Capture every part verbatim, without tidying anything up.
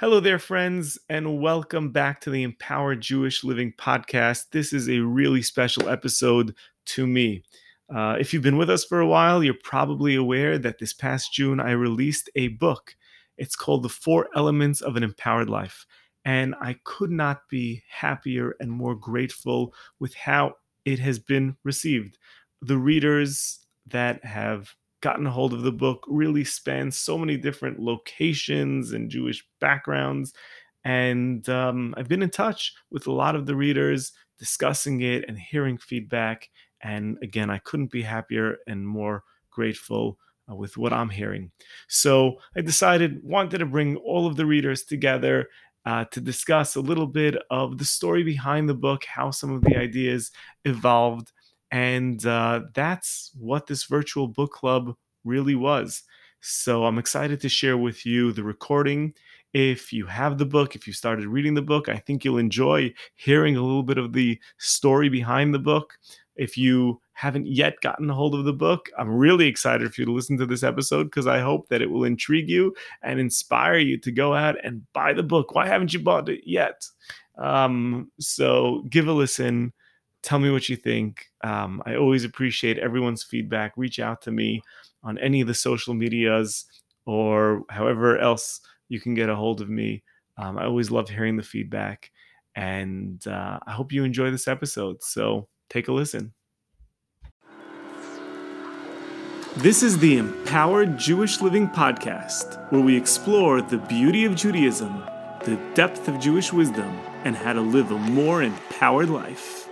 Hello there, friends, and welcome back to the Empowered Jewish Living Podcast. This is a really special episode to me. Uh, if you've been with us for a while, you're probably aware that this past June I released a book. It's called The Four Elements of an Empowered Life. And I could not be happier and more grateful with how it has been received. The readers that have gotten a hold of the book really spans so many different locations and Jewish backgrounds. And um, I've been in touch with a lot of the readers discussing it and hearing feedback. And again, I couldn't be happier and more grateful uh, with what I'm hearing. So I decided, wanted to bring all of the readers together uh, to discuss a little bit of the story behind the book, how some of the ideas evolved. And uh, that's what this virtual book club really was. So I'm excited to share with you the recording. If you have the book, if you started reading the book, I think you'll enjoy hearing a little bit of the story behind the book. If you haven't yet gotten a hold of the book, I'm really excited for you to listen to this episode because I hope that it will intrigue you and inspire you to go out and buy the book. Why haven't you bought it yet? Um, so give a listen. Tell me what you think. Um, I always appreciate everyone's feedback. Reach out to me on any of the social medias or however else you can get a hold of me. Um, I always love hearing the feedback. And uh, I hope you enjoy this episode. So take a listen. This is the Empowered Jewish Living Podcast, where we explore the beauty of Judaism, the depth of Jewish wisdom, and how to live a more empowered life.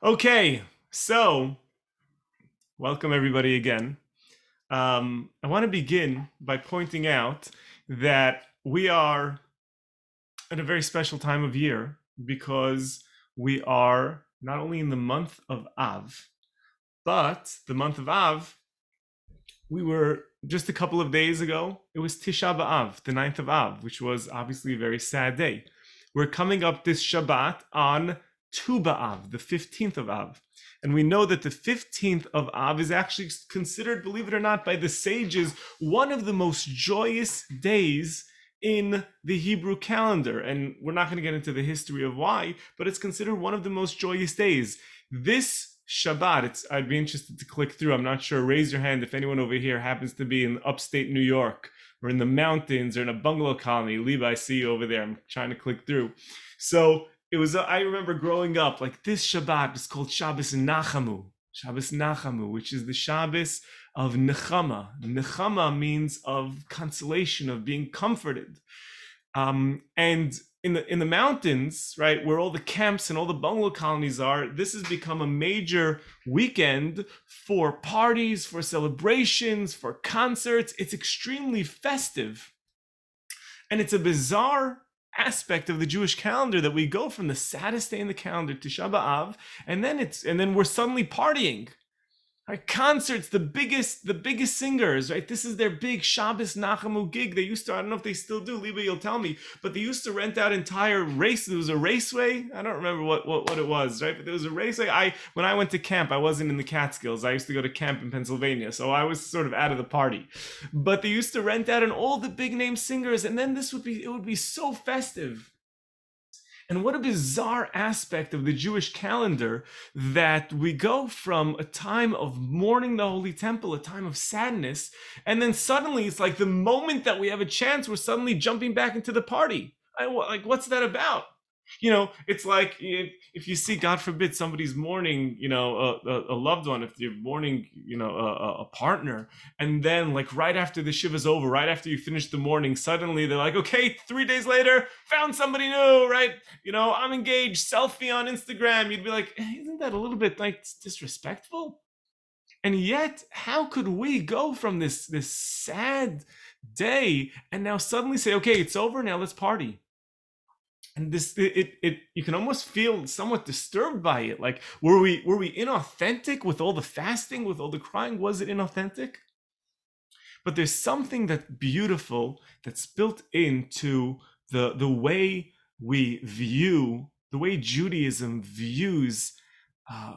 Okay, so welcome everybody again. Um, I want to begin by pointing out that we are at a very special time of year because we are not only in the month of Av, but the month of Av, we were just a couple of days ago, it was Tisha B'Av, the ninth of Av, which was obviously a very sad day. We're coming up this Shabbat on Tu B'Av, the fifteenth of Av. And we know that the fifteenth of Av is actually considered, believe it or not, by the sages, one of the most joyous days in the Hebrew calendar. And we're not going to get into the history of why, but it's considered one of the most joyous days. This Shabbat, it's, I'd be interested to click through. I'm not sure. Raise your hand if anyone over here happens to be in upstate New York or in the mountains or in a bungalow colony. Levi, I see you over there. I'm trying to click through. So It was, I remember growing up, like this Shabbat is called Shabbos Nachamu, Shabbos Nachamu, which is the Shabbos of Nechama. Nechama means of consolation, of being comforted. Um, and in the in the mountains, right, where all the camps and all the bungalow colonies are, this has become a major weekend for parties, for celebrations, for concerts. It's extremely festive. And it's a bizarre aspect of the Jewish calendar that we go from the saddest day in the calendar to Tisha B'Av, and then it's and then we're suddenly partying. Right? Concerts, the biggest, the biggest singers, right? This is their big Shabbos Nachamu gig. They used to, I don't know if they still do, Liba, you'll tell me, but they used to rent out entire races. There was a raceway. I don't remember what, what, what it was, right? But there was a raceway. I when I went to camp, I wasn't in the Catskills. I used to go to camp in Pennsylvania, so I was sort of out of the party. But they used to rent out and all the big name singers, and then this would be, it would be so festive. And what a bizarre aspect of the Jewish calendar that we go from a time of mourning the Holy Temple, a time of sadness, and then suddenly it's like the moment that we have a chance, we're suddenly jumping back into the party. I, like, what's that about? You know, it's like if, if you see, God forbid, somebody's mourning, you know, a, a, a loved one, if you're mourning, you know, a, a partner, and then like right after the shiva's over, right after you finish the mourning, suddenly they're like, okay, three days later, found somebody new, right? You know, I'm engaged, selfie on Instagram. You'd be like, isn't that a little bit like disrespectful? And yet, how could we go from this, this sad day and now suddenly say, okay, it's over, now let's party? And this, it, it, you can almost feel somewhat disturbed by it. Like, were we, were we inauthentic with all the fasting, with all the crying? Was it inauthentic? But there's something that's beautiful that's built into the, the way we view, the way Judaism views, uh,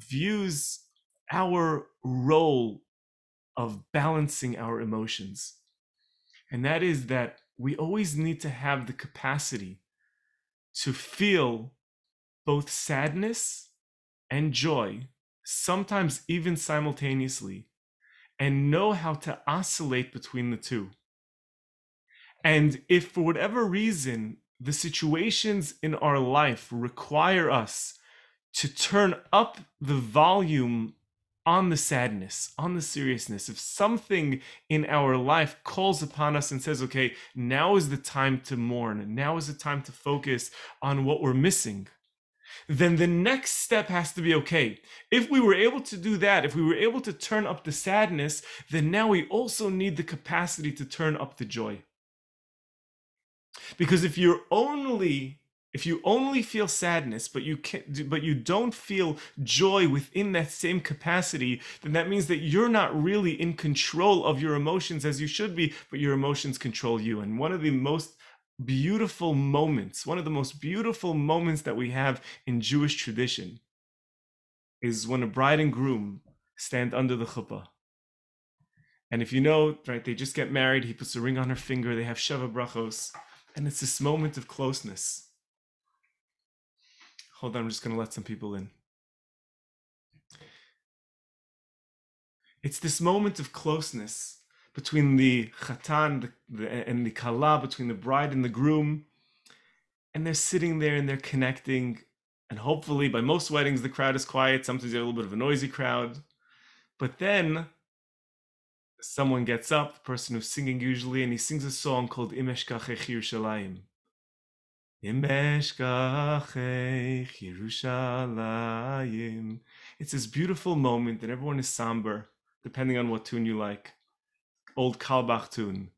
views our role of balancing our emotions. And that is that we always need to have the capacity to feel both sadness and joy, sometimes even simultaneously, and know how to oscillate between the two. And if for whatever reason, the situations in our life require us to turn up the volume on the sadness, on the seriousness, if something in our life calls upon us and says, okay, now is the time to mourn, now is the time to focus on what we're missing, then the next step has to be, okay, if we were able to do that, if we were able to turn up the sadness, then now we also need the capacity to turn up the joy. Because if you're only, if you only feel sadness, but you can't, but you don't feel joy within that same capacity, then that means that you're not really in control of your emotions as you should be, but your emotions control you. And one of the most beautiful moments, one of the most beautiful moments that we have in Jewish tradition is when a bride and groom stand under the chuppah. And if you know, right, they just get married, he puts a ring on her finger, they have Sheva Brachos, and it's this moment of closeness. Hold on, I'm just going to let some people in. It's this moment of closeness between the chatan and the kala, between the bride and the groom. And they're sitting there and they're connecting. And hopefully, by most weddings, the crowd is quiet. Sometimes you have a little bit of a noisy crowd. But then someone gets up, the person who's singing usually, and he sings a song called Im Eshkachech Yerushalayim. Im Eshkachech Yerushalayim. It's this beautiful moment that everyone is somber, depending on what tune you like. Old Kalbach tune.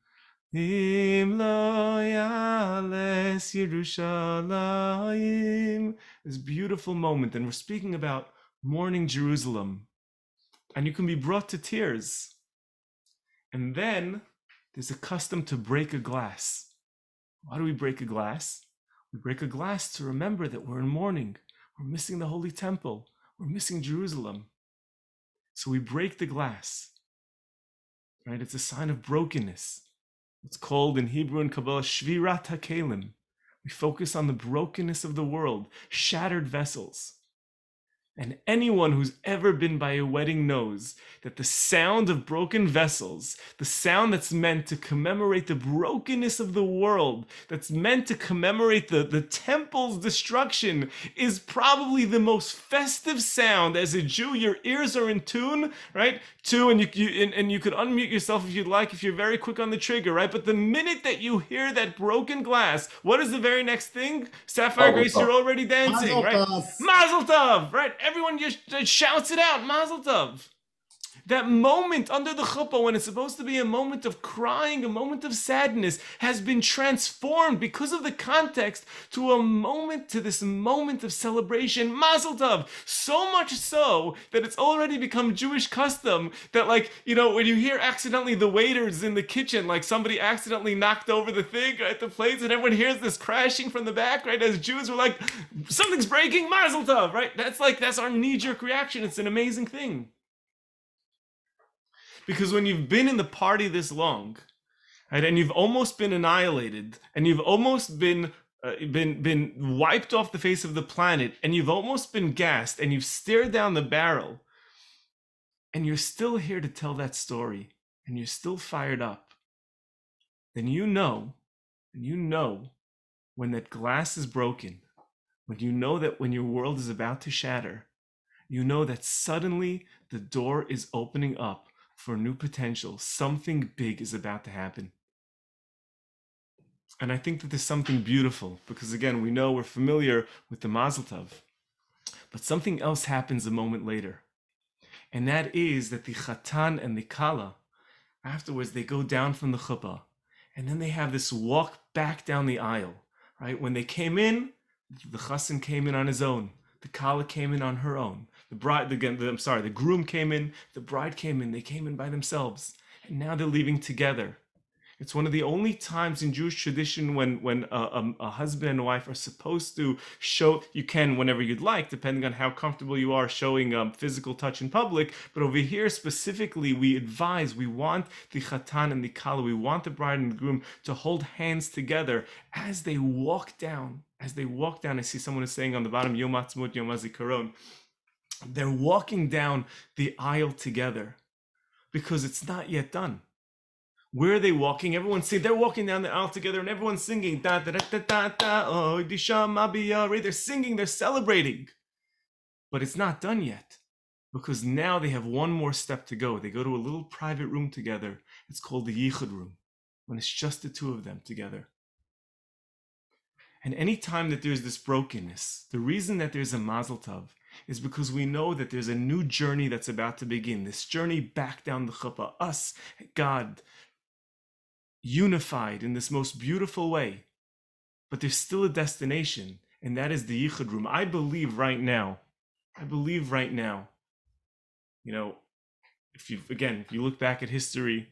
Im lo yales Yerushalayim. This beautiful moment. And we're speaking about mourning Jerusalem. And you can be brought to tears. And then there's a custom to break a glass. Why do we break a glass? We break a glass to remember that we're in mourning. We're missing the Holy Temple. We're missing Jerusalem. So we break the glass. Right? It's a sign of brokenness. It's called in Hebrew and Kabbalah, Shvirat HaKelim. We focus on the brokenness of the world, shattered vessels. And anyone who's ever been by a wedding knows that the sound of broken vessels, the sound that's meant to commemorate the brokenness of the world, that's meant to commemorate the, the temple's destruction, is probably the most festive sound. As a Jew, your ears are in tune, right? Too, and you, you and, and you could unmute yourself if you'd like, if you're very quick on the trigger, right? But the minute that you hear that broken glass, what is the very next thing? Sapphire Grace, you're already dancing, Mazel right? Tov. Mazel Tov, right? Everyone just shouts it out, Mazel Tov. That moment under the chuppah, when it's supposed to be a moment of crying, a moment of sadness, has been transformed because of the context to a moment, to this moment of celebration, Mazel Tov. So much so that it's already become Jewish custom that, like, you know, when you hear accidentally the waiters in the kitchen, like somebody accidentally knocked over the thing at the plates, and everyone hears this crashing from the back, right? As Jews, we're like, something's breaking, Mazel Tov, right? That's like, that's our knee-jerk reaction. It's an amazing thing. Because when you've been in the party this long, right, and you've almost been annihilated, and you've almost been uh, been been wiped off the face of the planet, and you've almost been gassed, and you've stared down the barrel, and you're still here to tell that story, and you're still fired up, then you know, and you know when that glass is broken, when you know that when your world is about to shatter, you know that suddenly the door is opening up for new potential. Something big is about to happen. And I think that there's something beautiful, because again, we know, we're familiar with the Mazel Tov, but something else happens a moment later. And that is that the Chatan and the Kala, afterwards they go down from the Chuppah, and then they have this walk back down the aisle, right? When they came in, the Chassan came in on his own, the Kala came in on her own. The bride, the, the, I'm sorry, the groom came in, the bride came in, they came in by themselves. And now they're leaving together. It's one of the only times in Jewish tradition when when a, a, a husband and wife are supposed to show, you can whenever you'd like, depending on how comfortable you are showing um, physical touch in public. But over here specifically, we advise, we want the chatan and the kala, we want the bride and the groom to hold hands together as they walk down. As they walk down, I see someone is saying on the bottom, Yom Ha'atzmaut, Yom HaZikaron. They're walking down the aisle together because it's not yet done. Where are they walking? Everyone see, they're walking down the aisle together and everyone's singing. Da, da, da, da, da, da, oh, Disham Abiyah. They're singing, they're celebrating. But it's not done yet because now they have one more step to go. They go to a little private room together. It's called the Yichud room, when it's just the two of them together. And any time that there's this brokenness, the reason that there's a Mazel Tov is because we know that there's a new journey that's about to begin. This journey back down the chuppah, us, God, unified in this most beautiful way, but there's still a destination, and that is the Yichud room. I believe right now, I believe right now, you know, if you again, if you look back at history,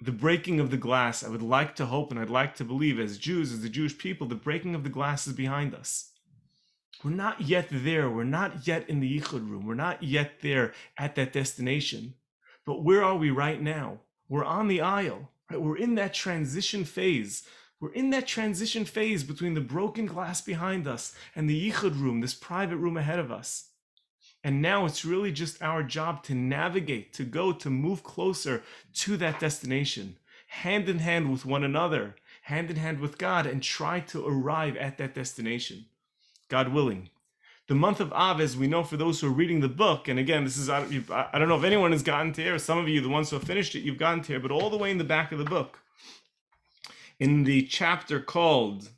the breaking of the glass, I would like to hope and I'd like to believe as Jews, as the Jewish people, the breaking of the glass is behind us. We're not yet there. We're not yet in the Yichud room. We're not yet there at that destination. But where are we right now? We're on the aisle. Right? We're in that transition phase. We're in that transition phase between the broken glass behind us and the Yichud room, this private room ahead of us. And now it's really just our job to navigate, to go, to move closer to that destination, hand in hand with one another, hand in hand with God, and try to arrive at that destination, God willing. The month of Av, as we know, for those who are reading the book, and again, this is, I don't know if anyone has gotten to here, some of you, the ones who have finished it, you've gotten to here, but all the way in the back of the book, in the chapter called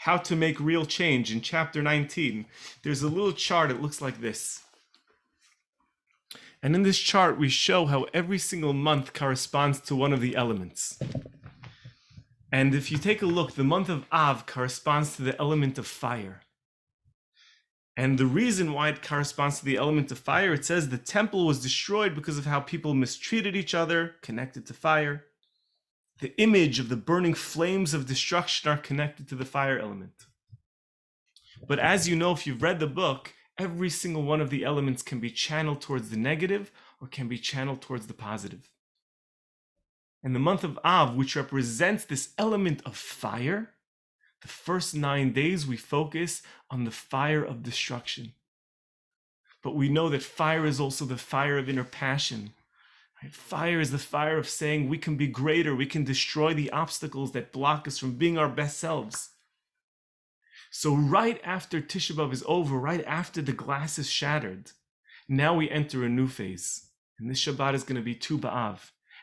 How to Make Real Change, in chapter nineteen, there's a little chart. It looks like this. And in this chart, we show how every single month corresponds to one of the elements. And if you take a look, the month of Av corresponds to the element of fire. And the reason why it corresponds to the element of fire, it says the temple was destroyed because of how people mistreated each other, connected to fire. The image of the burning flames of destruction are connected to the fire element. But as you know, if you've read the book, every single one of the elements can be channeled towards the negative or can be channeled towards the positive. And the month of Av, which represents this element of fire, the first nine days we focus on the fire of destruction. But we know that fire is also the fire of inner passion. Fire is the fire of saying we can be greater, we can destroy the obstacles that block us from being our best selves. So right after Tisha B'Av is over, right after the glass is shattered, now we enter a new phase. And this Shabbat is going to be Tu B'Av.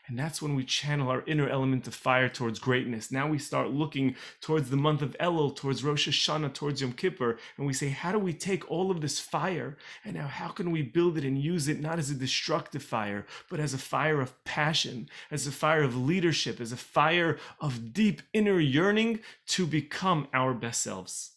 And that's when we channel our inner element of fire towards greatness. Now we start looking towards the month of Elul, towards Rosh Hashanah, towards Yom Kippur. And we say, how do we take all of this fire? And now how can we build it and use it not as a destructive fire, but as a fire of passion, as a fire of leadership, as a fire of deep inner yearning to become our best selves.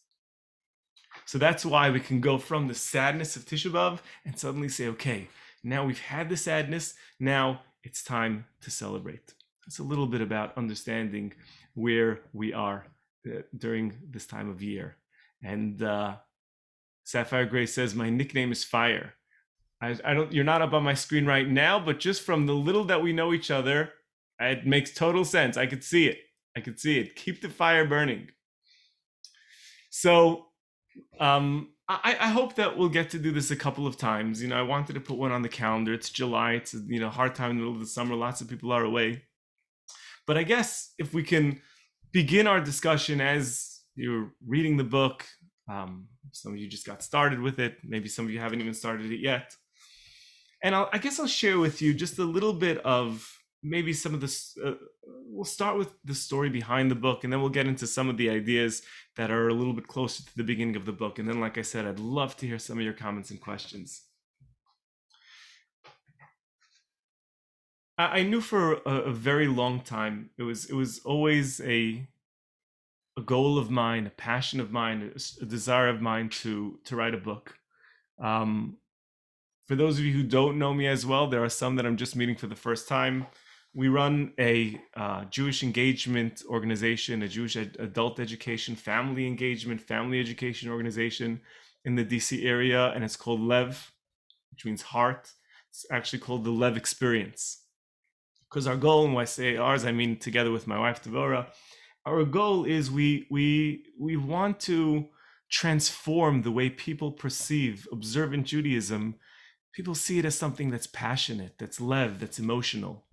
So that's why we can go from the sadness of Tisha B'Av and suddenly say, okay, now we've had the sadness, now it's time to celebrate. It's a little bit about understanding where we are uh, during this time of year. And uh, Sapphire Gray says, my nickname is Fire. I, I don't. You're not up on my screen right now, but just from the little that we know each other, it makes total sense. I could see it. I could see it. Keep the fire burning. So um, I, I hope that we'll get to do this a couple of times. You know, I wanted to put one on the calendar. It's July. It's, you know, hard time in the middle of the summer. Lots of people are away. But I guess if we can begin our discussion as you're reading the book, um, some of you just got started with it. Maybe some of you haven't even started it yet. And I'll, I guess I'll share with you just a little bit of maybe some of this. Uh, we'll start with the story behind the book, and then we'll get into some of the ideas that are a little bit closer to the beginning of the book. And then, like I said, I'd love to hear some of your comments and questions. I, I knew for a, a very long time, it was it was always a, a goal of mine, a passion of mine, a, a desire of mine to, to write a book. Um, for those of you who don't know me as well, there are some that I'm just meeting for the first time. We run a uh, Jewish engagement organization, a Jewish ad- adult education, family engagement, family education organization in the D C area, and it's called L E V, which means heart. It's actually called the L E V Experience. Because our goal, and when I say ours, I mean together with my wife, Devorah, our goal is we we we want to transform the way people perceive observant Judaism. People see it as something that's passionate, that's L E V, that's emotional.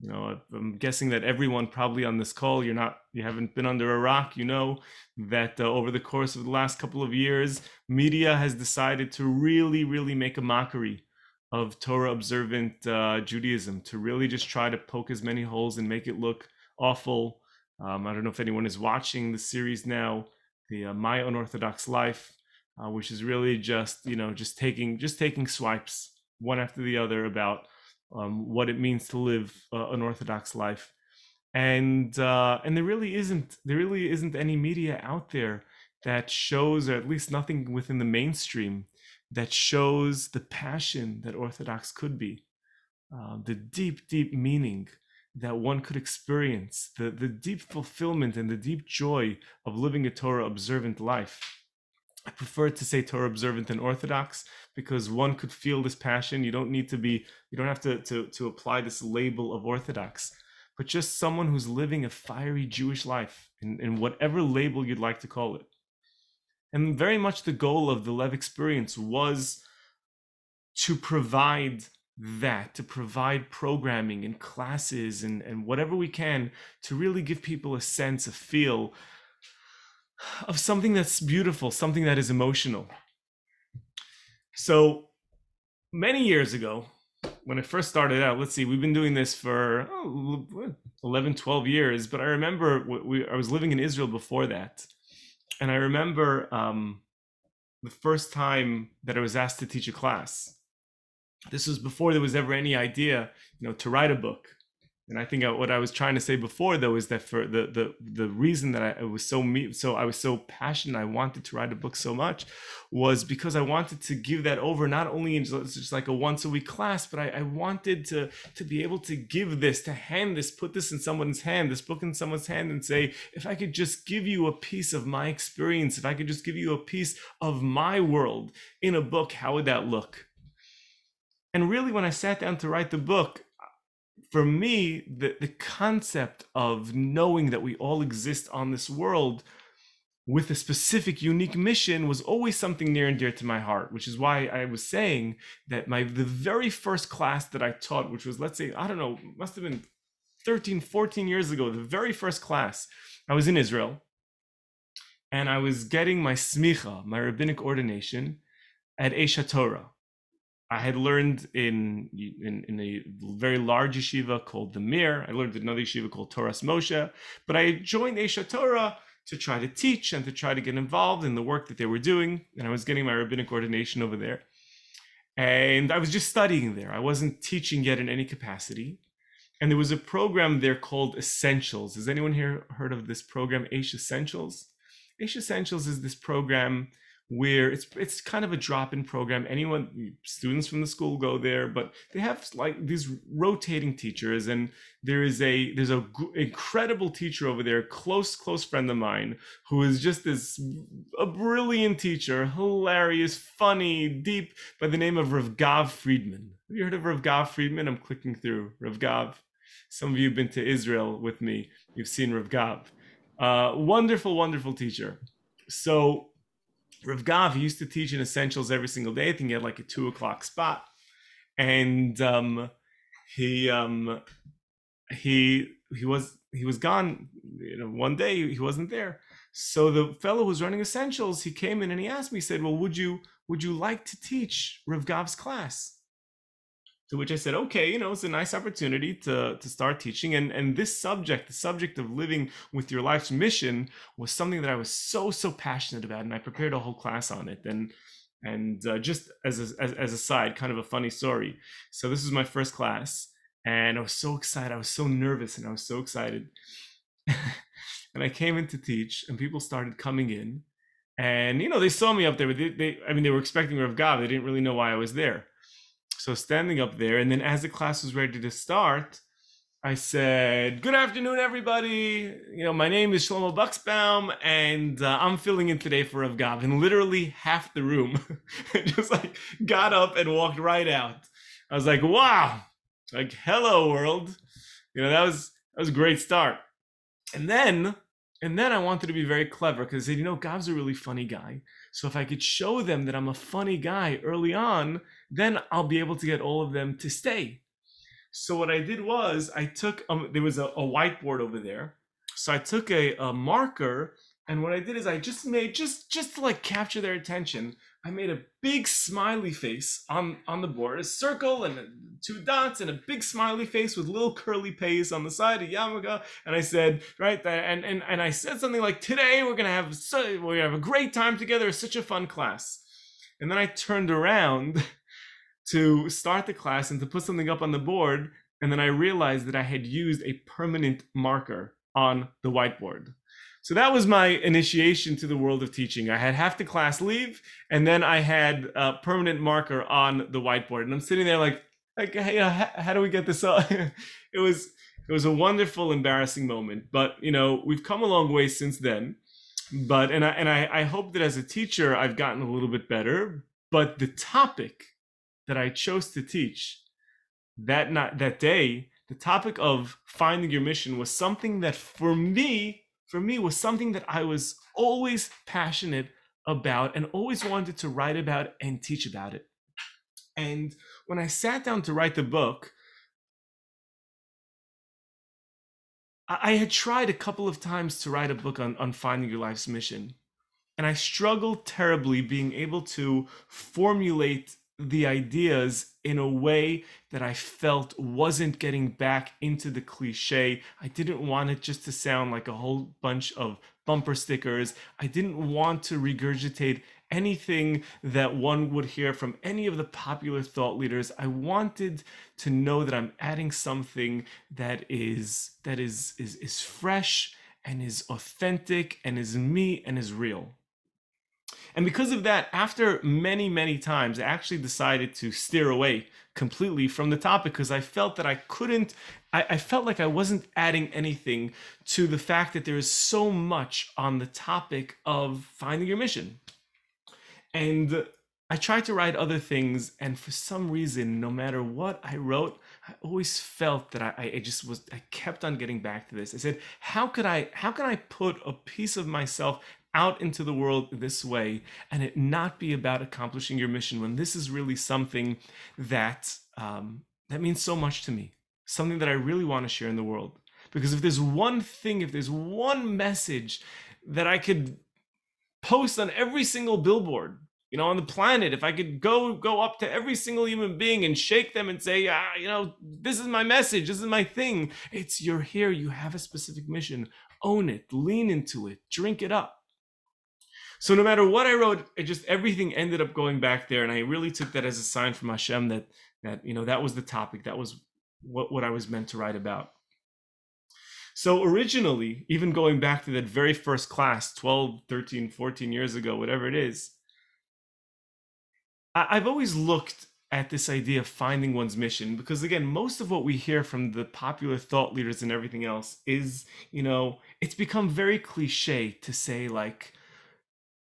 You know, I'm guessing that everyone probably on this call, you're not, you haven't been under a rock. You know that uh, over the course of the last couple of years, media has decided to really, really make a mockery of Torah observant uh, Judaism, to really just try to poke as many holes and make it look awful. Um, I don't know if anyone is watching the series now, the uh, My Unorthodox Life, uh, which is really just, you know, just taking just taking swipes one after the other about Um, what it means to live uh, an Orthodox life, and uh, and there really isn't there really isn't any media out there that shows, or at least nothing within the mainstream, that shows the passion that Orthodox could be, uh, the deep deep meaning that one could experience, the the deep fulfillment and the deep joy of living a Torah observant life. I prefer to say Torah observant and Orthodox, because one could feel this passion. You don't need to be, you don't have to, to, to apply this label of Orthodox, but just someone who's living a fiery Jewish life in, in whatever label you'd like to call it. And very much the goal of the L E V Experience was to provide that, to provide programming and classes and, and whatever we can to really give people a sense, a feel, of something that's beautiful, something that is emotional. So many years ago, when I first started out, let's see, we've been doing this for oh, eleven, twelve years, but I remember we, I was living in Israel before that. And I remember um, the first time that I was asked to teach a class. This was before there was ever any idea, you know, to write a book. And I think what I was trying to say before, though, is that for the the the reason that I, I was so me, so I was so passionate, I wanted to write a book so much, was because I wanted to give that over not only in just, just like a once a week class, but I, I wanted to to be able to give this, to hand this, put this in someone's hand, this book in someone's hand, and say, if I could just give you a piece of my experience, if I could just give you a piece of my world in a book, how would that look? And really, when I sat down to write the book, for me, the, the concept of knowing that we all exist on this world with a specific, unique mission was always something near and dear to my heart, which is why I was saying that my the very first class that I taught, which was, let's say, I don't know, must have been thirteen, fourteen years ago, the very first class, I was in Israel, and I was getting my smicha, my rabbinic ordination, at Aish HaTorah. I had learned in, in in a very large yeshiva called the Mir. I learned in another yeshiva called Torah's Moshe. But I joined Aish HaTorah to try to teach and to try to get involved in the work that they were doing. And I was getting my rabbinic ordination over there. And I was just studying there. I wasn't teaching yet in any capacity. And there was a program there called Essentials. Has anyone here heard of this program, Aish Essentials? Aish Essentials is this program where it's it's kind of a drop-in program. Anyone, students from the school go there, but they have like these rotating teachers, and there is a there's a g- incredible teacher over there, close close friend of mine, who is just this a brilliant teacher, hilarious, funny, deep, by the name of Rav Gav Friedman. Have you heard of Rav Gav Friedman? I'm clicking through Rav Gav. Some of you have been to Israel with me. You've seen Rav Gav. Uh, wonderful, wonderful teacher. So Rav Gav, he used to teach in Essentials every single day. I think he had like a two o'clock spot. And um, he um, he he was he was gone. You know, one day he wasn't there. So the fellow who was running Essentials, he came in and he asked me, he said, well, would you would you like to teach Rav Gav's class? To which I said, okay, you know, it's a nice opportunity to, to start teaching. And, and this subject, the subject of living with your life's mission, was something that I was so, so passionate about. And I prepared a whole class on it. And and uh, just as a, as, as a side, kind of a funny story. So this was my first class. And I was so excited. I was so nervous. And I was so excited. And I came in to teach. And people started coming in. And, you know, they saw me up there. But they, they I mean, they were expecting Rav Gav. They didn't really know why I was there. So standing up there, and then as the class was ready to start, I said, good afternoon, everybody. You know, my name is Shlomo Bucksbaum, and uh, I'm filling in today for Rav Gav. And literally half the room just like got up and walked right out. I was like, wow, like, hello, world. You know, that was that was a great start. And then, and then I wanted to be very clever because I said, you know, Gav's a really funny guy. So if I could show them that I'm a funny guy early on, then I'll be able to get all of them to stay. So what I did was I took, um, there was a, a whiteboard over there. So I took a, a marker, and what I did is I just made, just just to like capture their attention, I made a big smiley face on, on the board, a circle and a, two dots and a big smiley face with little curly pays on the side, a yarmulke. And I said, right, and, and, and I said something like, today we're gonna have, so, we're gonna have a great time together, it's such a fun class. And then I turned around to start the class and to put something up on the board. And then I realized that I had used a permanent marker on the whiteboard. So that was my initiation to the world of teaching. I had half the class leave, and then I had a permanent marker on the whiteboard. And I'm sitting there like, like hey, how, how do we get this up? It was, it was a wonderful, embarrassing moment. But you know, we've come a long way since then. But, and I, and I, I hope that as a teacher, I've gotten a little bit better, but the topic that I chose to teach that not that day, the topic of finding your mission was something that for me, for me was something that I was always passionate about and always wanted to write about and teach about it. And when I sat down to write the book, I had tried a couple of times to write a book on, on finding your life's mission. And I struggled terribly being able to formulate the ideas in a way that I felt wasn't getting back into the cliche. I didn't want it just to sound like a whole bunch of bumper stickers. I didn't want to regurgitate anything that one would hear from any of the popular thought leaders. I wanted to know that I'm adding something that is that is is, is fresh and is authentic and is me and is real. And because of that, after many, many times, I actually decided to steer away completely from the topic because I felt that I couldn't, I, I felt like I wasn't adding anything to the fact that there is so much on the topic of finding your mission. And I tried to write other things, and for some reason, no matter what I wrote, I always felt that I, I just was, I kept on getting back to this. I said, how could I, how can I put a piece of myself out into the world this way and it not be about accomplishing your mission when this is really something that um, that means so much to me, something that I really want to share in the world? Because if there's one thing, if there's one message that I could post on every single billboard, you know, on the planet, if I could go go up to every single human being and shake them and say, ah, you know, this is my message, this is my thing. It's you're here, you have a specific mission, own it, lean into it, drink it up. So no matter what I wrote, it just everything ended up going back there, and I really took that as a sign from Hashem that that you know that was the topic, that was what, what I was meant to write about. So originally, even going back to that very first class, twelve, thirteen, fourteen years ago, whatever it is, I, I've always looked at this idea of finding one's mission because, again, most of what we hear from the popular thought leaders and everything else is, you know, it's become very cliche to say like,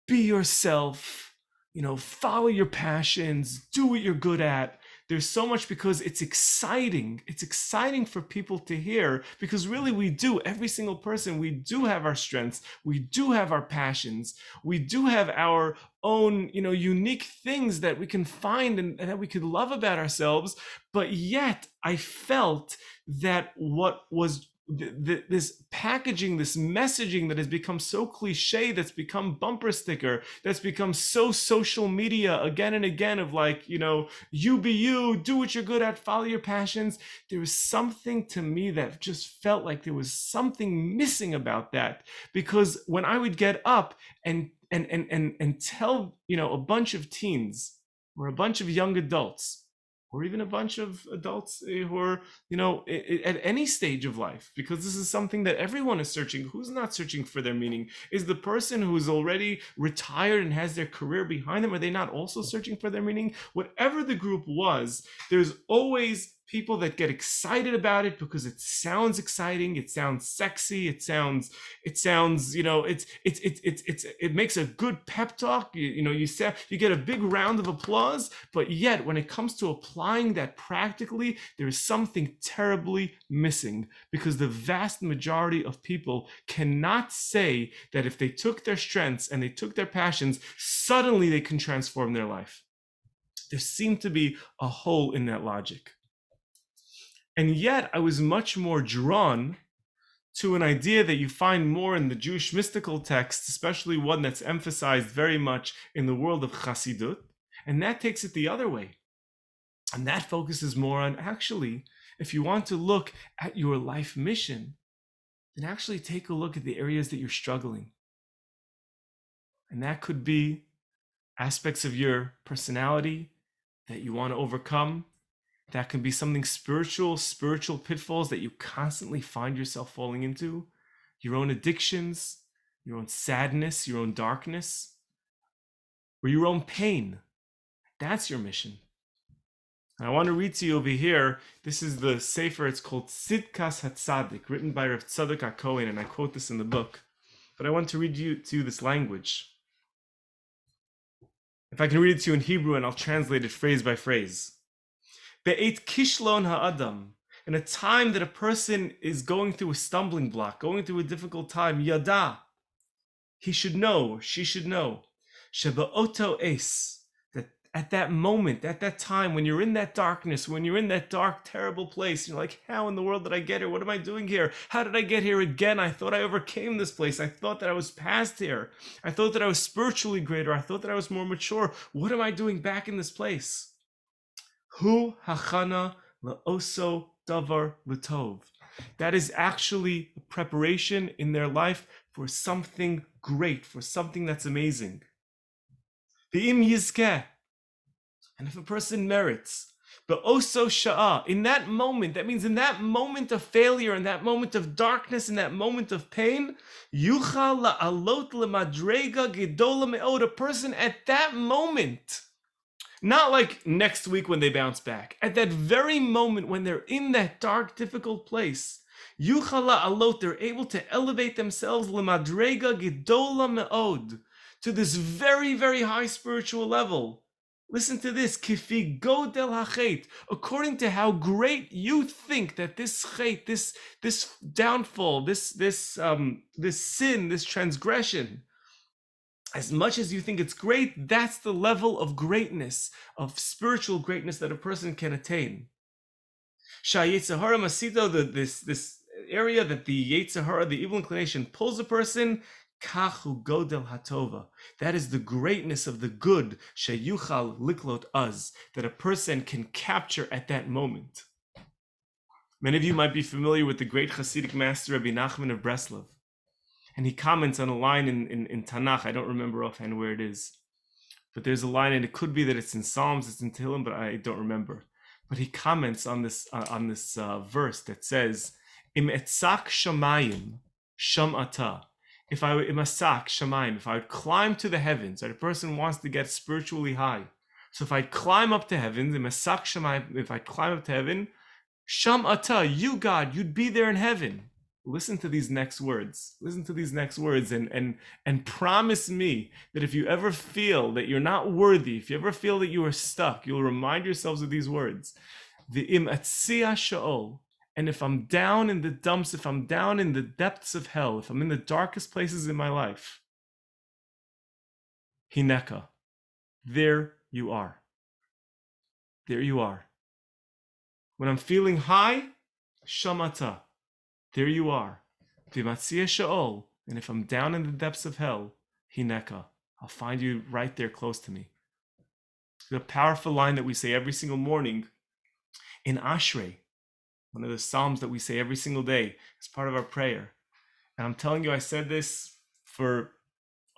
be yourself, you know, follow your passions, do what you're good at. There's so much because it's exciting. It's exciting for people to hear because really we do, every single person, we do have our strengths. We do have our passions. We do have our own, you know, unique things that we can find and, and that we could love about ourselves. But yet I felt that what was this packaging, this messaging that has become so cliche, that's become bumper sticker, that's become so social media again and again of like, you know, you be you, do what you're good at, follow your passions. There was something to me that just felt like there was something missing about that. Because when I would get up and and and and, and tell, you know, a bunch of teens or a bunch of young adults, or even a bunch of adults who are, you know, at any stage of life, because this is something that everyone is searching. Who's not searching for their meaning? Is the person who's already retired and has their career behind them, are they not also searching for their meaning? Whatever the group was, there's always people that get excited about it because it sounds exciting, it sounds sexy, it sounds, it sounds, you know, it's, it's, it's, it's, it's it makes a good pep talk. You, you know, you say, you get a big round of applause, but yet when it comes to applying that practically, there is something terribly missing, because the vast majority of people cannot say that if they took their strengths and they took their passions, suddenly they can transform their life. There seemed to be a hole in that logic. And yet I was much more drawn to an idea that you find more in the Jewish mystical texts, especially one that's emphasized very much in the world of Chassidut. And that takes it the other way. And that focuses more on, actually, if you want to look at your life mission, then actually take a look at the areas that you're struggling. And that could be aspects of your personality that you want to overcome. That can be something spiritual, spiritual pitfalls that you constantly find yourself falling into, your own addictions, your own sadness, your own darkness, or your own pain. That's your mission. And I want to read to you over here, this is the Sefer, it's called Sitkas HaTzadik, written by Rav Tzadik HaKohen, and I quote this in the book, but I want to read you to you this language. If I can read it to you in Hebrew, and I'll translate it phrase by phrase. Be'et kishlon ha'adam, in a time that a person is going through a stumbling block, going through a difficult time, yada, he should know, or she should know, sheba'oto es, that at that moment, at that time, when you're in that darkness, when you're in that dark, terrible place, you're like, how in the world did I get here? What am I doing here? How did I get here again? I thought I overcame this place. I thought that I was past here. I thought that I was spiritually greater. I thought that I was more mature. What am I doing back in this place? Hu hachana la'oso davar l'tov. That is actually a preparation in their life for something great, for something that's amazing. Ve'im yizkeh, and if a person merits, ba'oso sha'a, in that moment, that means in that moment of failure, in that moment of darkness, in that moment of pain, yuchal la'alot lemadrega gedola me'od, a person at that moment, not like next week when they bounce back. At that very moment when they're in that dark, difficult place, Yuchala Alot, they're able to elevate themselves L'madrega Gedola Me'od, to this very, very high spiritual level. Listen to this, Kifi Godel HaChet, according to how great you think that this chet, this this downfall, this this um this sin, this transgression, as much as you think it's great, that's the level of greatness, of spiritual greatness that a person can attain. Shayetzahara Masito, the, this, this area that the Yetzahara, the evil inclination, pulls a person, Kachu Godel Hatova. That is the greatness of the good, Shayuchal Liklot Az, that a person can capture at that moment. Many of you might be familiar with the great Hasidic master, Rabbi Nachman of Breslov. And he comments on a line in, in, in Tanakh, I don't remember offhand where it is, but there's a line, and it could be that it's in Psalms, it's in Tehillim, but I don't remember. But he comments on this uh, on this uh, verse that says, "Im etzak shamayim shamata." If I im etzak shamayim, if I would climb to the heavens, that a person wants to get spiritually high. So if I climb up to heaven, im etzak shamayim, if I climb up to heaven, shamata, you God, you'd be there in heaven. Listen to these next words. Listen to these next words and, and, and promise me that if you ever feel that you're not worthy, if you ever feel that you are stuck, you'll remind yourselves of these words. And if I'm down in the dumps, if I'm down in the depths of hell, if I'm in the darkest places in my life, Hineka, there you are. There you are. When I'm feeling high, Shamata. There you are. Vimatzia Sha'ol. And if I'm down in the depths of hell, Hineka, I'll find you right there close to me. The powerful line that we say every single morning in Ashrei, one of the Psalms that we say every single day as part of our prayer. And I'm telling you, I said this for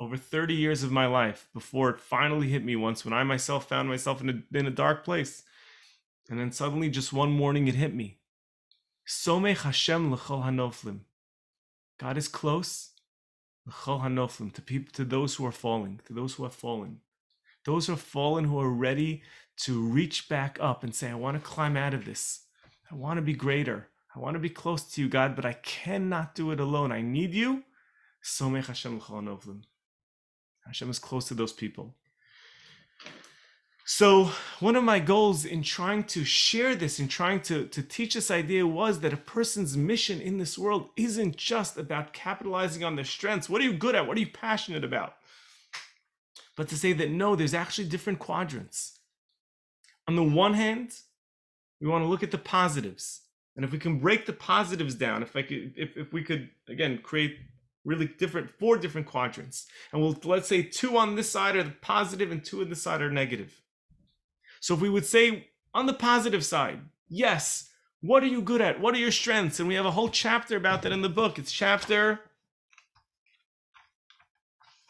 over thirty years of my life before it finally hit me once when I myself found myself in a, in a dark place. And then suddenly just one morning it hit me. Somech Hashem l'chol hanoflim. God is close, l'chol hanoflim, to people, to those who are falling, to those who have fallen, those who have fallen who are ready to reach back up and say, I want to climb out of this. I want to be greater. I want to be close to you, God, but I cannot do it alone. I need you. Somech Hashem l'chol novlim. Hashem is close to those people. So one of my goals in trying to share this, in trying to, to teach this idea, was that a person's mission in this world isn't just about capitalizing on their strengths. What are you good at? What are you passionate about? But to say that, no, there's actually different quadrants. On the one hand, we want to look at the positives. And if we can break the positives down, if I could, if, if we could, again, create really different, four different quadrants. And we'll, let's say two on this side are the positive and two on this side are negative. So if we would say on the positive side, yes, what are you good at? What are your strengths? And we have a whole chapter about that in the book. It's chapter,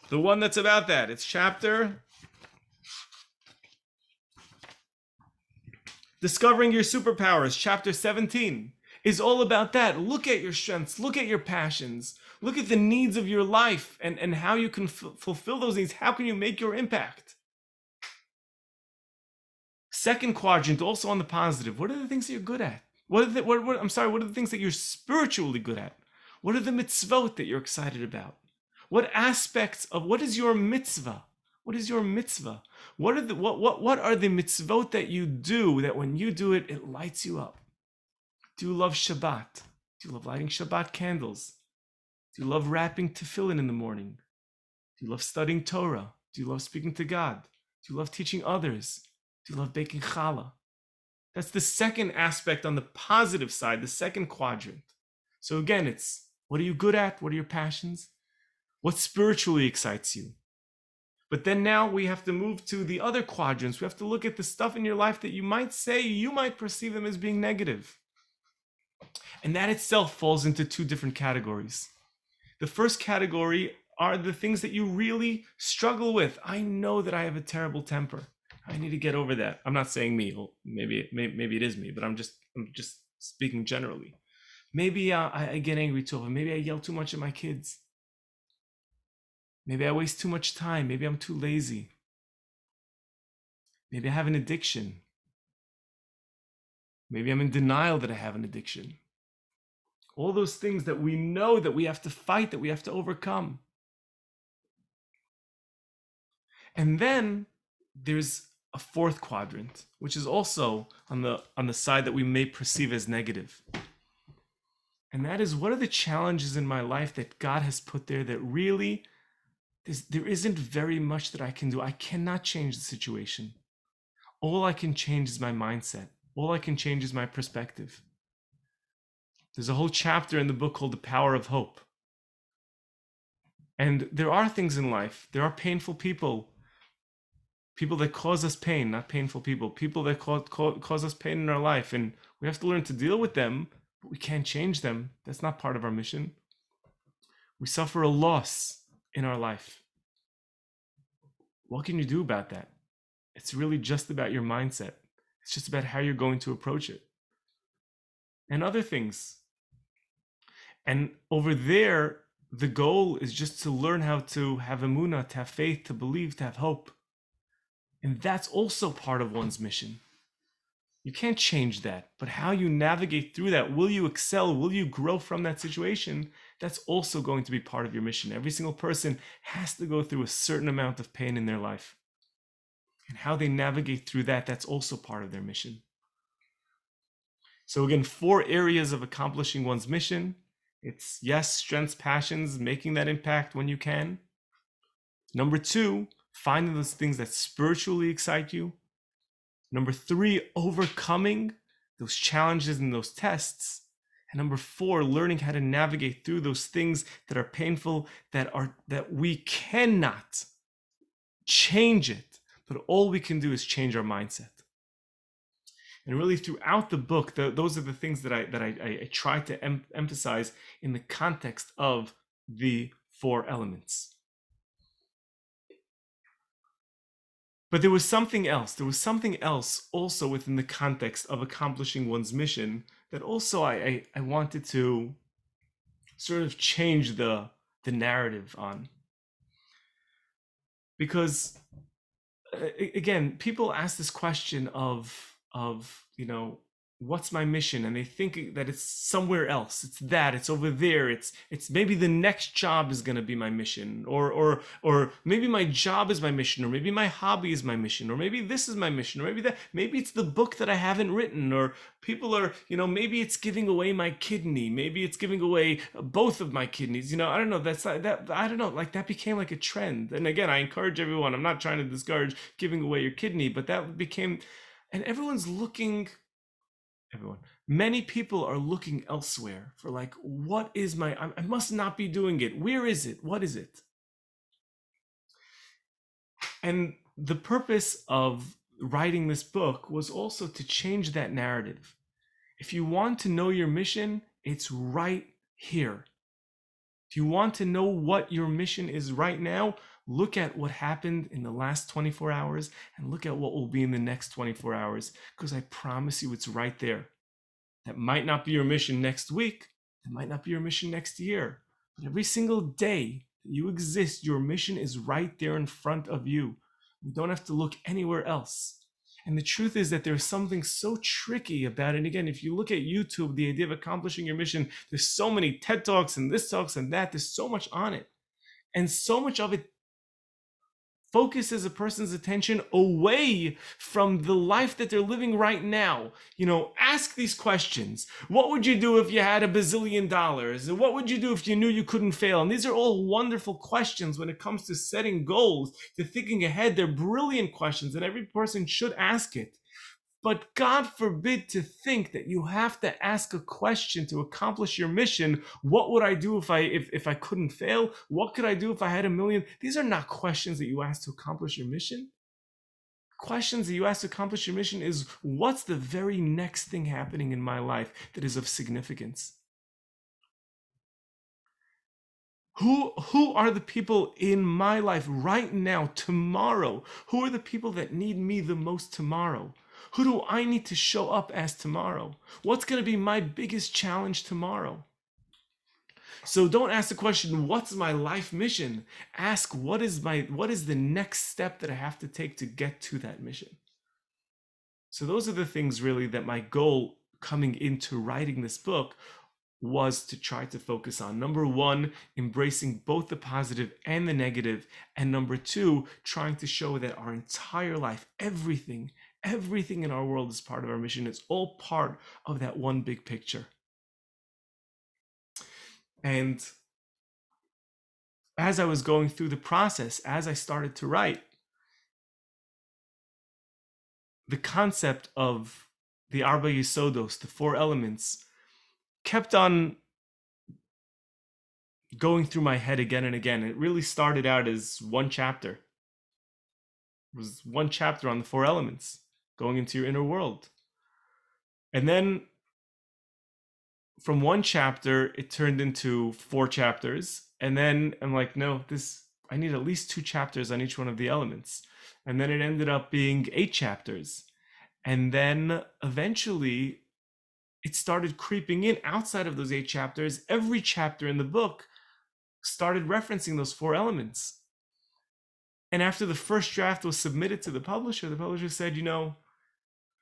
the one that's about that. It's chapter, Discovering Your Superpowers, chapter seventeen, is all about that. Look at your strengths, look at your passions, look at the needs of your life and, and how you can f- fulfill those needs. How can you make your impact? Second quadrant, also on the positive. What are the things that you're good at? What are the, what, what, I'm sorry, what are the things that you're spiritually good at? What are the mitzvot that you're excited about? What aspects of, what is your mitzvah? What is your mitzvah? What are the what what what are the mitzvot that you do that when you do it, it lights you up? Do you love Shabbat? Do you love lighting Shabbat candles? Do you love wrapping tefillin in the morning? Do you love studying Torah? Do you love speaking to God? Do you love teaching others? Do you love baking challah? That's the second aspect on the positive side, the second quadrant. So again, it's what are you good at? What are your passions? What spiritually excites you? But then now we have to move to the other quadrants. We have to look at the stuff in your life that you might say, you might perceive them as being negative. And that itself falls into two different categories. The first category are the things that you really struggle with. I know that I have a terrible temper. I need to get over that. I'm not saying me, well, maybe, maybe, maybe it is me, but I'm just, I'm just speaking generally. Maybe uh, I, I get angry too often. Maybe I yell too much at my kids. Maybe I waste too much time. Maybe I'm too lazy. Maybe I have an addiction. Maybe I'm in denial that I have an addiction. All those things that we know that we have to fight, that we have to overcome. And then there's a fourth quadrant, which is also on the, on the side that we may perceive as negative. And that is, what are the challenges in my life that God has put there that really... There's, there isn't very much that I can do. I cannot change the situation. All I can change is my mindset. All I can change is my perspective. There's a whole chapter in the book called The Power of Hope. And there are things in life. There are painful people. People that cause us pain, not painful people. People that cause, cause us pain in our life. And we have to learn to deal with them, but we can't change them. That's not part of our mission. We suffer a loss in our life. What can you do about that? It's really just about your mindset. It's just about how you're going to approach it. And other things. And over there, the goal is just to learn how to have emunah, to have faith, to believe, to have hope. And that's also part of one's mission. You can't change that, but how you navigate through that, will you excel, will you grow from that situation? That's also going to be part of your mission. Every single person has to go through a certain amount of pain in their life. And how they navigate through that, that's also part of their mission. So again, four areas of accomplishing one's mission. It's yes, strengths, passions, making that impact when you can. Number two, finding those things that spiritually excite you. Number three, overcoming those challenges and those tests. And number four, learning how to navigate through those things that are painful, that are that we cannot change it, but all we can do is change our mindset. And really throughout the book, the, those are the things that I that I, I, I try to em- emphasize in the context of the four elements. But there was something else. There was something else also within the context of accomplishing one's mission that also I, I, I wanted to sort of change the, the narrative on. Because, again, people ask this question of, of, you know, what's my mission? And they think that it's somewhere else. It's that, it's over there. It's it's maybe the next job is going to be my mission, or or or maybe my job is my mission, or maybe my hobby is my mission, or maybe this is my mission, or maybe that, maybe it's the book that I haven't written, or people are, you know, maybe it's giving away my kidney, maybe it's giving away both of my kidneys. You know, I don't know. That's not, that I don't know. Like that became like a trend. And again, I encourage everyone. I'm not trying to discourage giving away your kidney, but that became, and everyone's looking. Everyone, many people are looking elsewhere for like, what is my, I must not be doing it. Where is it? What is it? And the purpose of writing this book was also to change that narrative. If you want to know your mission, it's right here. If you want to know what your mission is right now, look at what happened in the last twenty-four hours and look at what will be in the next twenty-four hours, because I promise you it's right there. That might not be your mission next week. That might not be your mission next year. But every single day that you exist, your mission is right there in front of you. You don't have to look anywhere else. And the truth is that there's something so tricky about it. And again, if you look at YouTube, the idea of accomplishing your mission, there's so many TED Talks and this talks and that. There's so much on it. And so much of it focuses a person's attention away from the life that they're living right now. You know, ask these questions. What would you do if you had a bazillion dollars? And what would you do if you knew you couldn't fail? And these are all wonderful questions when it comes to setting goals, to thinking ahead. They're brilliant questions, and every person should ask it. But God forbid to think that you have to ask a question to accomplish your mission. What would I do if I if, if I couldn't fail? What could I do if I had a million? These are not questions that you ask to accomplish your mission. Questions that you ask to accomplish your mission is, what's the very next thing happening in my life that is of significance? Who, who are the people in my life right now, tomorrow? Who are the people that need me the most tomorrow? Who do I need to show up as tomorrow? What's going to be my biggest challenge tomorrow? So don't ask the question, what's my life mission? Ask, what is my, what is the next step that I have to take to get to that mission? So those are the things really that my goal coming into writing this book was to try to focus on. Number one, embracing both the positive and the negative. And number two, trying to show that our entire life, everything, Everything in our world is part of our mission. It's all part of that one big picture. And as I was going through the process, as I started to write, the concept of the Arba Yisodos, the four elements, kept on going through my head again and again. It really started out as one chapter. It was one chapter on the four elements, going into your inner world. And then from one chapter, it turned into four chapters. And then I'm like, no, this, I need at least two chapters on each one of the elements. And then it ended up being eight chapters. And then eventually it started creeping in outside of those eight chapters. Every chapter in the book started referencing those four elements. And after the first draft was submitted to the publisher, the publisher said, you know,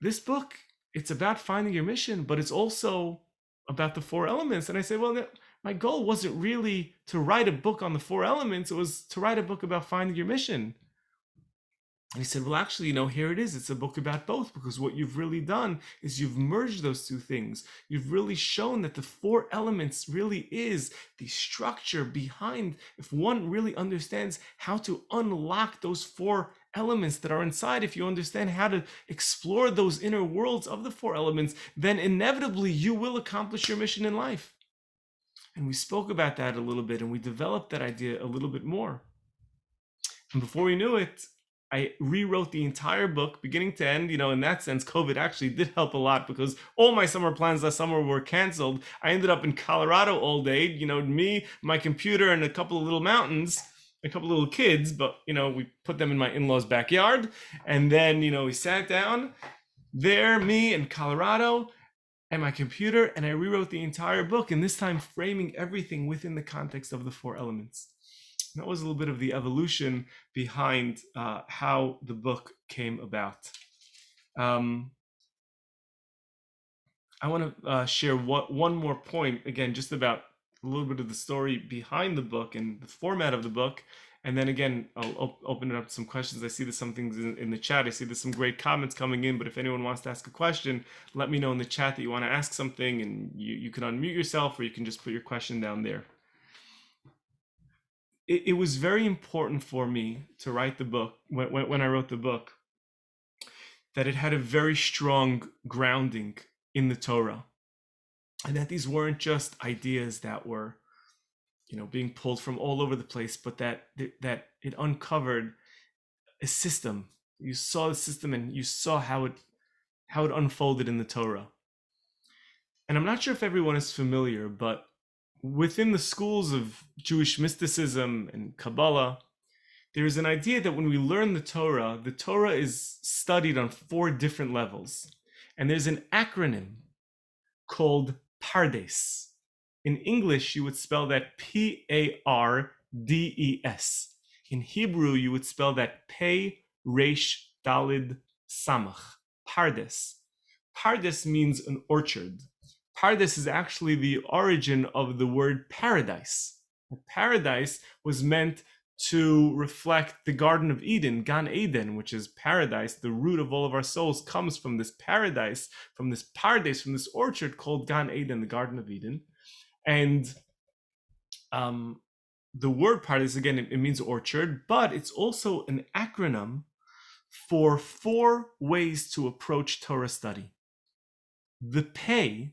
this book, it's about finding your mission, but it's also about the four elements. And I said, well, no, my goal wasn't really to write a book on the four elements. It was to write a book about finding your mission. And he said, well, actually, you know, here it is. It's a book about both, because what you've really done is you've merged those two things. You've really shown that the four elements really is the structure behind, if one really understands how to unlock those four elements that are inside, if you understand how to explore those inner worlds of the four elements, then inevitably you will accomplish your mission in life. And we spoke about that a little bit, and we developed that idea a little bit more. And before we knew it, I rewrote the entire book beginning to end. You know, in that sense, COVID actually did help a lot, because all my summer plans last summer were canceled. I ended up in Colorado all day, you know, me, my computer, and a couple of little mountains, a couple of little kids, but, you know, we put them in my in-laws' backyard. And then, you know, we sat down there, me in Colorado and my computer, and I rewrote the entire book, and this time framing everything within the context of the four elements. That was a little bit of the evolution behind uh, how the book came about. Um, I want to uh, share what, one more point, again, just about a little bit of the story behind the book and the format of the book. And then again, I'll op- open it up to some questions. I see there's some things in, in the chat. I see there's some great comments coming in, but if anyone wants to ask a question, let me know in the chat that you want to ask something, and you, you can unmute yourself, or you can just put your question down there. It, it was very important for me to write the book, when, when, when I wrote the book, that it had a very strong grounding in the Torah, and that these weren't just ideas that were, you know, being pulled from all over the place, but that that it uncovered a system. You saw the system, and you saw how it how it unfolded in the Torah. And I'm not sure if everyone is familiar, but within the schools of Jewish mysticism and Kabbalah, there is an idea that when we learn the Torah, the Torah is studied on four different levels. And there's an acronym called Pardes. In English, you would spell that P A R D E S. In Hebrew, you would spell that Pei Resh Dalid Samach. Pardes. Pardes means an orchard. Pardes is actually the origin of the word paradise. Paradise was meant to reflect the Garden of Eden, Gan Eden, which is paradise. The root of all of our souls comes from this paradise, from this Pardes, from this orchard called Gan Eden, the Garden of Eden. And um, the word Pardes, again, it, it means orchard, but it's also an acronym for four ways to approach Torah study. The Pei,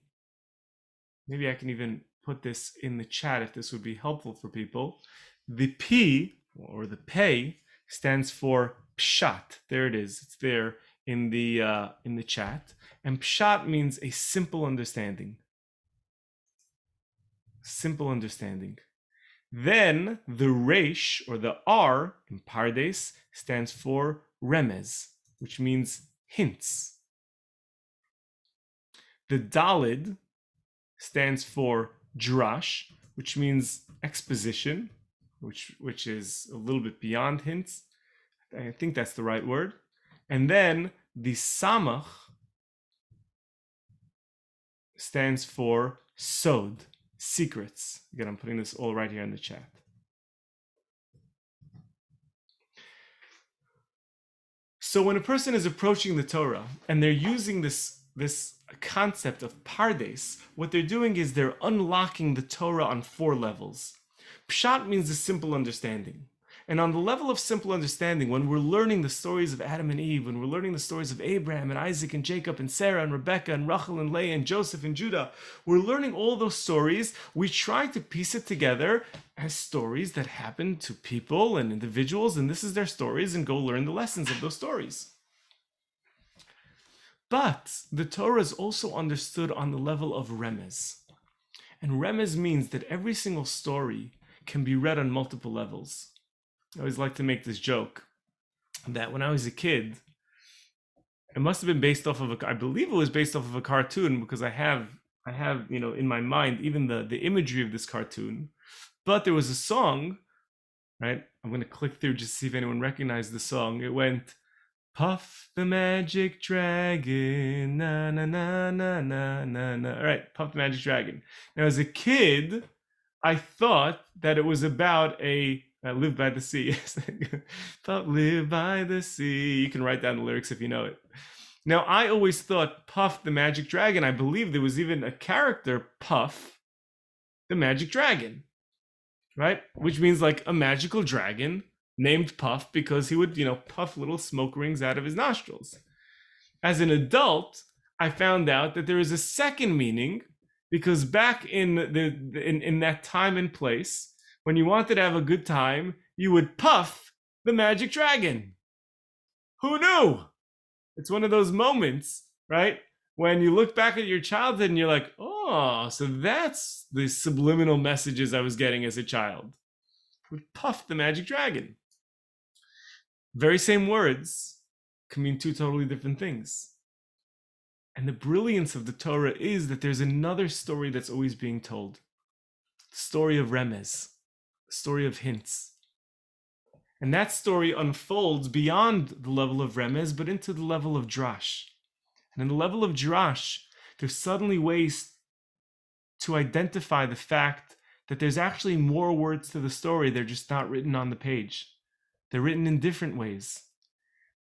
maybe I can even put this in the chat if this would be helpful for people. The P, or the Pei, stands for Pshat. There it is. It's there in the, uh, in the chat. And Pshat means a simple understanding. Simple understanding. Then the Resh, or the R in Pardes, stands for Remez, which means hints. The Dalid stands for Drash, which means exposition, which which is a little bit beyond hints. I think that's the right word. And then the Samach stands for Sod, secrets. Again, I'm putting this all right here in the chat. So when a person is approaching the Torah and they're using this, this concept of Pardes, what they're doing is they're unlocking the Torah on four levels. Pshat means a simple understanding. And on the level of simple understanding, when we're learning the stories of Adam and Eve, when we're learning the stories of Abraham and Isaac and Jacob and Sarah and Rebecca and Rachel and Leah and Joseph and Judah, we're learning all those stories. We try to piece it together as stories that happen to people and individuals, and this is their stories, and go learn the lessons of those stories. But the Torah is also understood on the level of Remez. And Remez means that every single story can be read on multiple levels. I always like to make this joke that when I was a kid, it must have been based off of a, I believe it was based off of a cartoon, because I have, I have, you know, in my mind, even the, the imagery of this cartoon. But there was a song, right? I'm going to click through just to see if anyone recognized the song. It went, Puff the Magic Dragon, na, na, na, na, na, na, na. All right, Puff the Magic Dragon. Now, as a kid, I thought that it was about a, I live by the sea. Puff, live by the sea. You can write down the lyrics if you know it. Now, I always thought Puff the Magic Dragon. I believe there was even a character, Puff the Magic Dragon, right? Which means like a magical dragon named Puff, because he would, you know, puff little smoke rings out of his nostrils. As an adult, I found out that there is a second meaning, because back in the in, in that time and place, when you wanted to have a good time, you would puff the magic dragon. Who knew? It's one of those moments, right? When you look back at your childhood and you're like, oh, so that's the subliminal messages I was getting as a child. I would puff the magic dragon. Very same words can mean two totally different things. And the brilliance of the Torah is that there's another story that's always being told. The story of Remez. Story of hints. And that story unfolds beyond the level of Remez, but into the level of Drash. And in the level of Drash, There's suddenly ways to identify the fact that there's actually more words to the story. They're just not written on the page. They're written in different ways.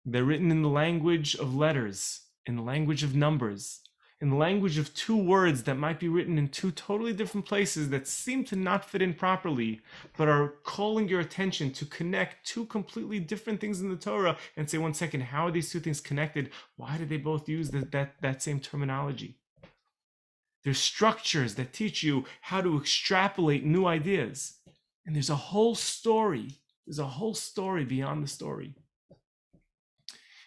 They're written in the language of letters, in the language of numbers, in the language of two words that might be written in two totally different places that seem to not fit in properly, but are calling your attention to connect two completely different things in the Torah and say, one second, how are these two things connected? Why did they both use that, that, that same terminology? There's structures that teach you how to extrapolate new ideas. And there's a whole story. There's a whole story beyond the story.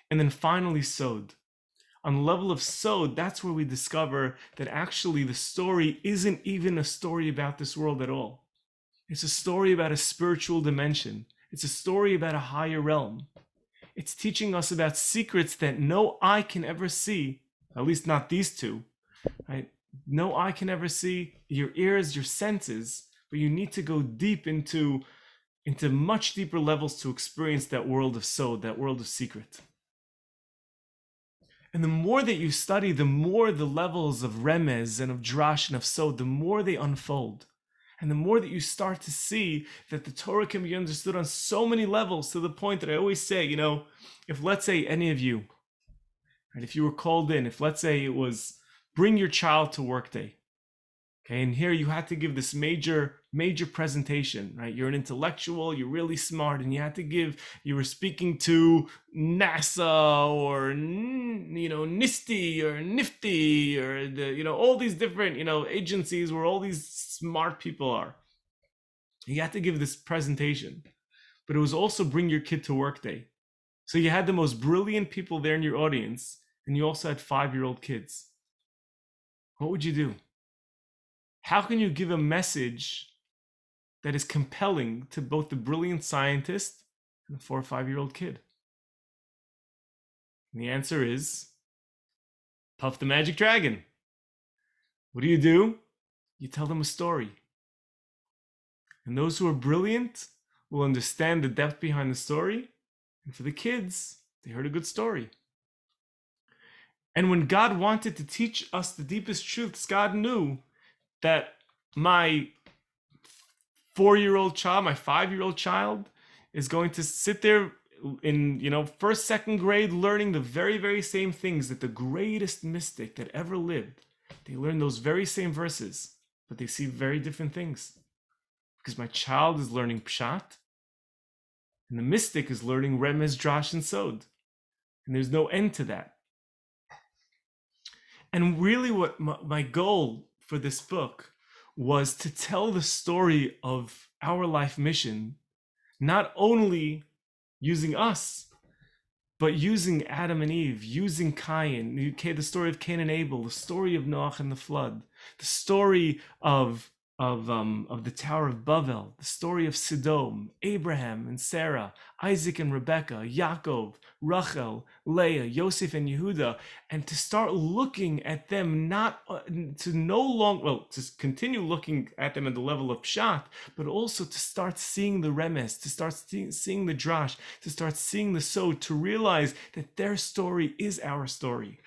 And then finally, sod. On the level of sod, that's where we discover that actually the story isn't even a story about this world at all. It's a story about a spiritual dimension. It's a story about a higher realm. It's teaching us about secrets that no eye can ever see, at least not these two, right? No eye can ever see, your ears, your senses, but you need to go deep into, into much deeper levels to experience that world of sod, that world of secret. And the more that you study, the more the levels of remez and of drash and of sod, the more they unfold. And the more that you start to see that the Torah can be understood on so many levels, to the point that I always say, you know, if let's say any of you, right, if you were called in, if let's say it was, bring your child to work day. Okay, and here you had to give this major, major presentation, right? You're an intellectual, you're really smart, and you had to give, you were speaking to NASA or, you know, NISTI or NIFTY or, the, you know, all these different, you know, agencies where all these smart people are. You had to give this presentation, but it was also bring your kid to work day. So you had the most brilliant people there in your audience, and you also had five-year-old kids. What would you do? How can you give a message that is compelling to both the brilliant scientist and the four or five-year-old kid? And the answer is, Puff the Magic Dragon. What do you do? You tell them a story. And those who are brilliant will understand the depth behind the story. And for the kids, they heard a good story. And when God wanted to teach us the deepest truths, God knew that my four-year-old child, my five-year-old child is going to sit there in, you know, first, second grade, learning the very, very same things that the greatest mystic that ever lived. They learn those very same verses, but they see very different things. Because my child is learning Pshat, and the mystic is learning Remez, Drash, and Sod. And there's no end to that. And really what my goal for this book was to tell the story of our life mission, not only using us, but using Adam and Eve, using Cain, the story of Cain and Abel, the story of Noach and the flood, the story of, of, um, of the Tower of Babel, the story of Sodom, Abraham and Sarah, Isaac and Rebekah, Yaakov, Rachel, Leah, Yosef, and Yehuda, and to start looking at them, not uh, to no longer, well, to continue looking at them at the level of Pshat, but also to start seeing the Remez, to start see, seeing the Drash, to start seeing the Sod, to realize that their story is our story.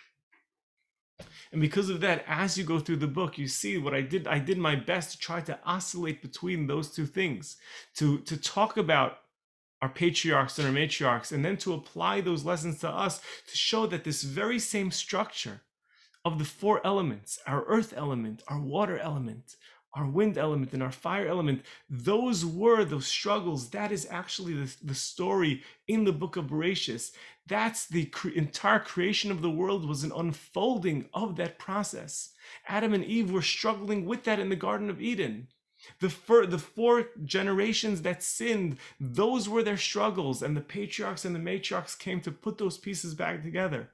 And because of that, as you go through the book, you see what I did. I did my best to try to oscillate between those two things, to, to talk about our patriarchs and our matriarchs, and then to apply those lessons to us to show that this very same structure of the four elements, our earth element, our water element, our wind element, and our fire element, those were those struggles. That is actually the, the story in the book of Bereshis. That's the cre- entire creation of the world was an unfolding of that process. Adam and Eve were struggling with that in the Garden of Eden. The, fir- the four generations that sinned, those were their struggles, and the patriarchs and the matriarchs came to put those pieces back together.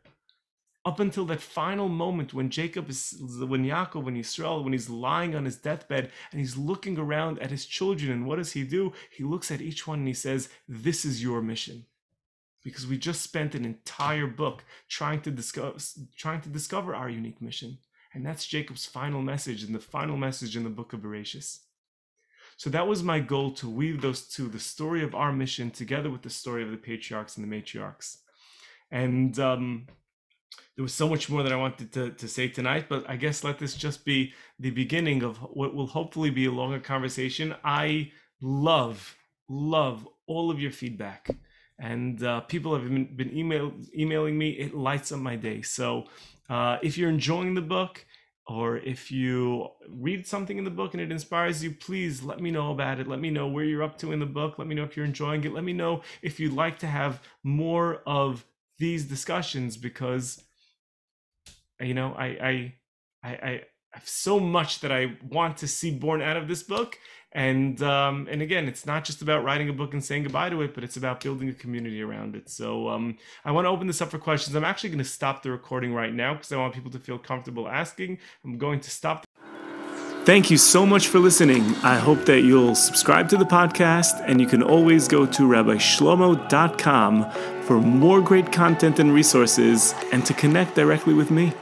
Up until that final moment when Jacob is, when Yaakov, when Yisrael, when he's lying on his deathbed and he's looking around at his children, and what does he do? He looks at each one and he says, "This is your mission." Because we just spent an entire book trying to discuss, trying to discover our unique mission, and that's Jacob's final message and the final message in the book of Bereshis. So that was my goal, to weave those two, the story of our mission together with the story of the patriarchs and the matriarchs. And um, There was so much more that I wanted to, to say tonight, but I guess let this just be the beginning of what will hopefully be a longer conversation. I love, love all of your feedback. And uh, people have been, been email, emailing me. It lights up my day. So uh, if you're enjoying the book, or if you read something in the book and it inspires you, please let me know about it. Let me know where you're up to in the book. Let me know if you're enjoying it. Let me know if you'd like to have more of these discussions, because, you know, I, I, I, I have so much that I want to see born out of this book. And um, and again, it's not just about writing a book and saying goodbye to it, but it's about building a community around it. So um, I want to open this up for questions. I'm actually going to stop the recording right now because I want people to feel comfortable asking. I'm going to stop. Thank you so much for listening. I hope that you'll subscribe to the podcast, and you can always go to rabbi shlomo dot com for more great content and resources and to connect directly with me.